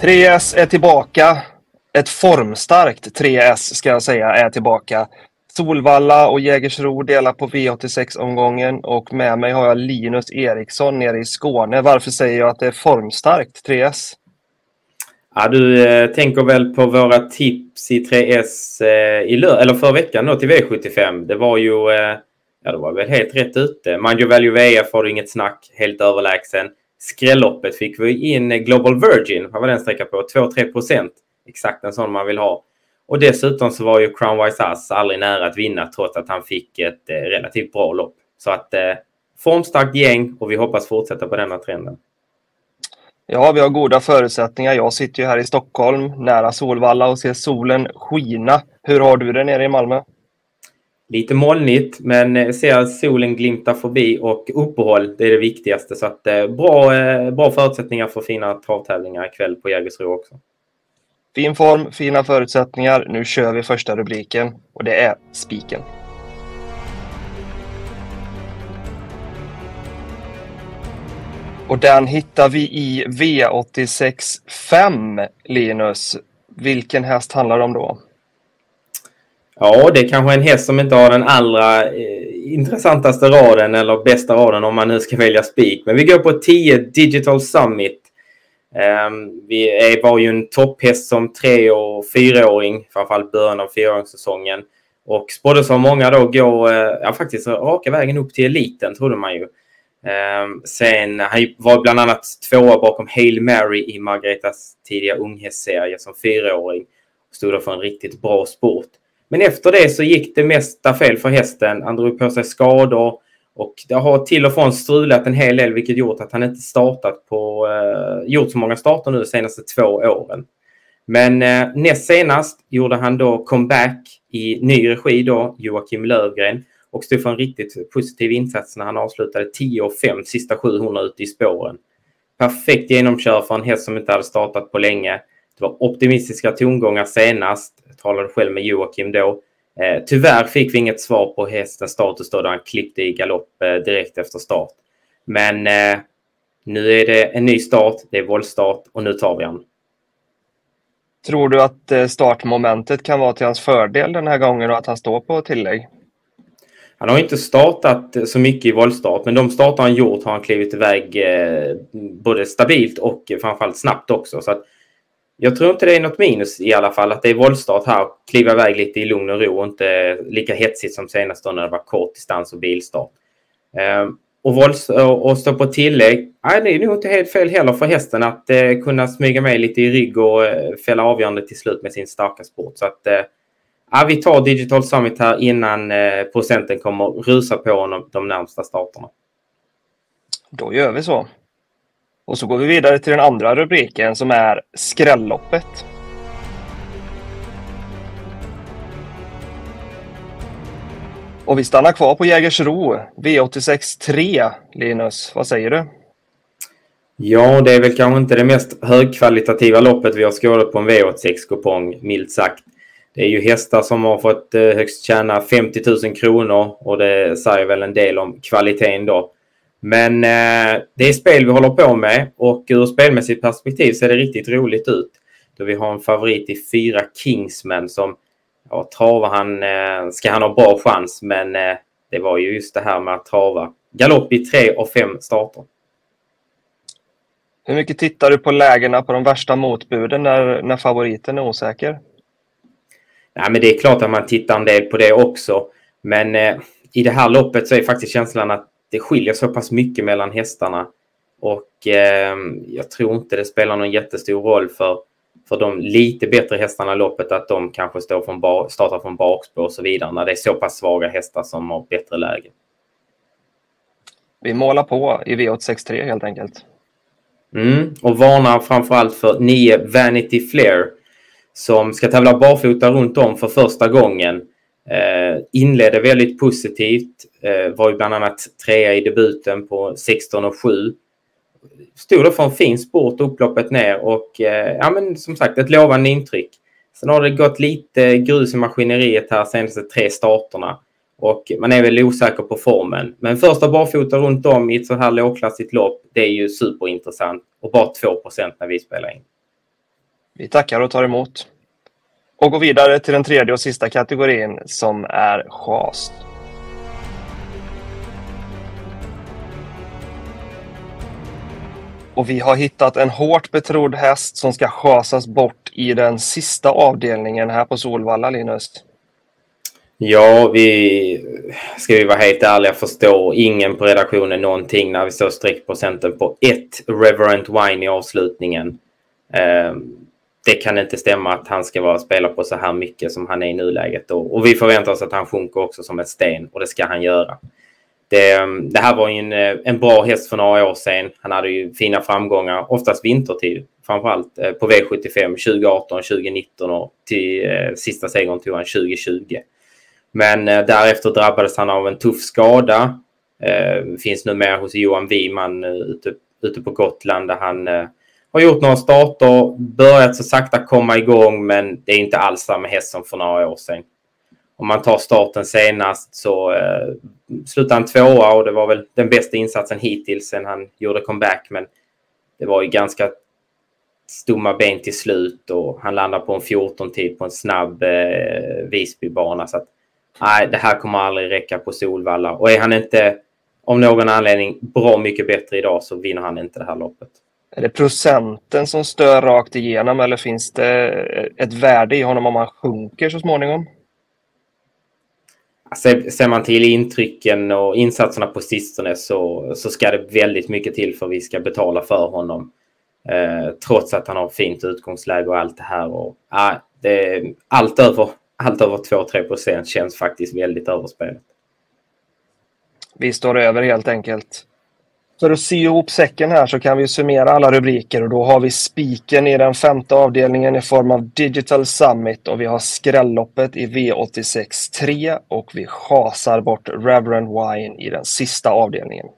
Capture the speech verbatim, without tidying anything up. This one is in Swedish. tre S är tillbaka. Ett formstarkt tre S ska jag säga är tillbaka. Solvalla och Jägersro delar på V åttiosex-omgången och med mig har jag Linus Eriksson nere i Skåne. Varför säger jag att det är formstarkt tre S? Ja, du eh, tänker väl på våra tips i tre S eh, i lö- eller förra veckan då, till V sjuttiofem. Det var ju eh, ja, det var väl helt rätt ute. Man gör value V F, har inget snack, helt överlägsen. Skrälloppet fick vi in Global Virgin. Vad var den sträcka på? två till tre procent. Exakt en sån man vill ha. Och dessutom så var ju Crown Wiseass aldrig nära att vinna trots att han fick ett eh, relativt bra lopp. Så att eh, formstarkt gäng och vi hoppas fortsätta på denna trenden. Ja, vi har goda förutsättningar. Jag sitter ju här i Stockholm nära Solvalla och ser solen skina. Hur har du det nere i Malmö? Lite molnigt, men ser solen glimta förbi och uppehåll, det är det viktigaste. Så att eh, bra, eh, bra förutsättningar för fina travtävlingar ikväll på Jägersro också. Fin form, fina förutsättningar. Nu kör vi första rubriken och det är spiken. Och den hittar vi i V åttiosex fem, Linus. Vilken häst handlar det om då? Ja, det är kanske en häst som inte har den allra eh, intressantaste raden eller bästa raden om man nu ska välja spik. Men vi går på tio Digital Summit. Um, vi är, var ju en topphäst som tre- och fyraåring, framförallt början av fyraåringssäsongen. Och spådde som många då går uh, ja, faktiskt raka vägen upp till eliten, trodde man ju. Um, sen han var bland annat tvåa bakom Hail Mary i Margretas tidiga unghästserie som fyraåring. Stod då för en riktigt bra sport. Men efter det så gick det mesta fel för hästen. Han drog på sig skador. Och det har till och från strulat en hel del, vilket gjort att han inte startat på, eh, gjort så många starter nu de senaste två åren. Men eh, näst senast gjorde han då comeback i ny regi då, Joakim Lövgren. Och stod för en riktigt positiv insats när han avslutade tio och fem sista sjuhundra ute i spåren. Perfekt genomkör för en häst som inte hade startat på länge. Det var optimistiska tongångar senast. Jag talade själv med Joakim då. Eh, tyvärr fick vi inget svar på hästens status då, då han klippte i galopp eh, direkt efter start. Men eh, nu är det en ny start, det är våldstart och nu tar vi han. Tror du att eh, startmomentet kan vara till hans fördel den här gången och att han står på tillägg? Han har inte startat så mycket i våldstart, men de startar han gjort har han klivit iväg eh, både stabilt och framförallt snabbt också. Så att jag tror inte det är något minus i alla fall att det är våldstart här. Kliva iväg lite i lugn och ro och inte lika hetsigt som senast då när det var kort distans och bilstart. Ehm, och, våldstart och, och stå på tillägg. Nej, det är nog inte helt fel heller för hästen att eh, kunna smyga med lite i rygg och eh, fälla avgörande till slut med sin starka sport. Så att eh, ja, vi tar Digital Summit här innan eh, procenten kommer rusa på honom de närmsta starterna. Då gör vi så. Och så går vi vidare till den andra rubriken som är skrälloppet. Och vi stannar kvar på Jägersro. V åttiosex tre, Linus, vad säger du? Ja, det är väl kanske inte det mest högkvalitativa loppet vi har skådat på en V åttiosex-kupong, milt sagt. Det är ju hästar som har fått högst tjäna femtio tusen kronor och det säger väl en del om kvaliteten då. Men eh, det är spel vi håller på med och ur spelmässigt perspektiv ser det riktigt roligt ut. Då vi har en favorit i fyra Kingsmen som ja, travar han, eh, ska han ha bra chans. Men eh, det var ju just det här med att trava. Galopp i tre och fem starter. Hur mycket tittar du på lägena på de värsta motbuden när, när favoriten är osäker? Nej, men det är klart att man tittar en del på det också. Men eh, i det här loppet så är faktiskt känslan att det skiljer så pass mycket mellan hästarna och eh, jag tror inte det spelar någon jättestor roll för, för de lite bättre hästarna i loppet att de kanske står från bar, startar från bakspår och så vidare när det är så pass svaga hästar som har bättre läge. Vi målar på i V åttiosex tre helt enkelt. Mm, och varnar framförallt för nio Vanity Flair som ska tävla barfota runt om för första gången. Eh, inledde väldigt positivt, eh, var ju bland annat trea i debuten på sexton och sju. Stod då för en fin sport upploppet ner och eh, ja, men som sagt ett lovande intryck. Sen har det gått lite grus i maskineriet här senaste tre starterna och man är väl osäker på formen. Men första barfota runt om i ett så här lågklassigt lopp, det är ju superintressant och bara två procent när vi spelar in. Vi tackar och tar emot. Och går vidare till den tredje och sista kategorin som är chas. Och vi har hittat en hårt betrodd häst som ska chasas bort i den sista avdelningen här på Solvalla, Linus. Ja, vi ska vi vara helt ärliga, förstår ingen på redaktionen någonting när vi står streckprocenten på ett Reverend Wine i avslutningen. Det kan inte stämma att han ska vara spela på så här mycket som han är i nuläget. Och vi förväntar oss att han sjunker också som ett sten, och det ska han göra. Det, det här var ju en, en bra häst för några år sedan. Han hade ju fina framgångar, oftast vintertid framförallt, på V sjuttiofem tjugo arton, tjugo nitton, och till eh, sista segern tog han tjugo tjugo. Men eh, därefter drabbades han av en tuff skada. Eh, finns nu med hos Johan Wiman eh, ute, ute på Gotland, där han eh, har gjort några starter, börjat så sakta komma igång, men det är inte alls samma häst som för några år sedan. Om man tar starten senast så eh, slutade han tvåa, och det var väl den bästa insatsen hittills sen han gjorde comeback. Men det var ju ganska stumma ben till slut, och han landade på en fjorton-tid på en snabb eh, Visbybana. Så att nej, det här kommer aldrig räcka på Solvalla. Och är han inte om någon anledning bra mycket bättre idag, så vinner han inte det här loppet. Är det procenten som stör rakt igenom, eller finns det ett värde i honom om han sjunker så småningom? Ser man till intrycken och insatserna på sistone så, så ska det väldigt mycket till för vi ska betala för honom. Eh, trots att han har fint utgångsläge och allt det här. Och, ah, det, allt över, allt över två till tre procent känns faktiskt väldigt överspelat. Vi står över helt enkelt. För att sy ihop säcken här så kan vi summera alla rubriker, och då har vi spiken i den femte avdelningen i form av Digital Summit, och vi har skrälloppet i V åttiosex tre, och vi chasar bort Reverend Wine i den sista avdelningen.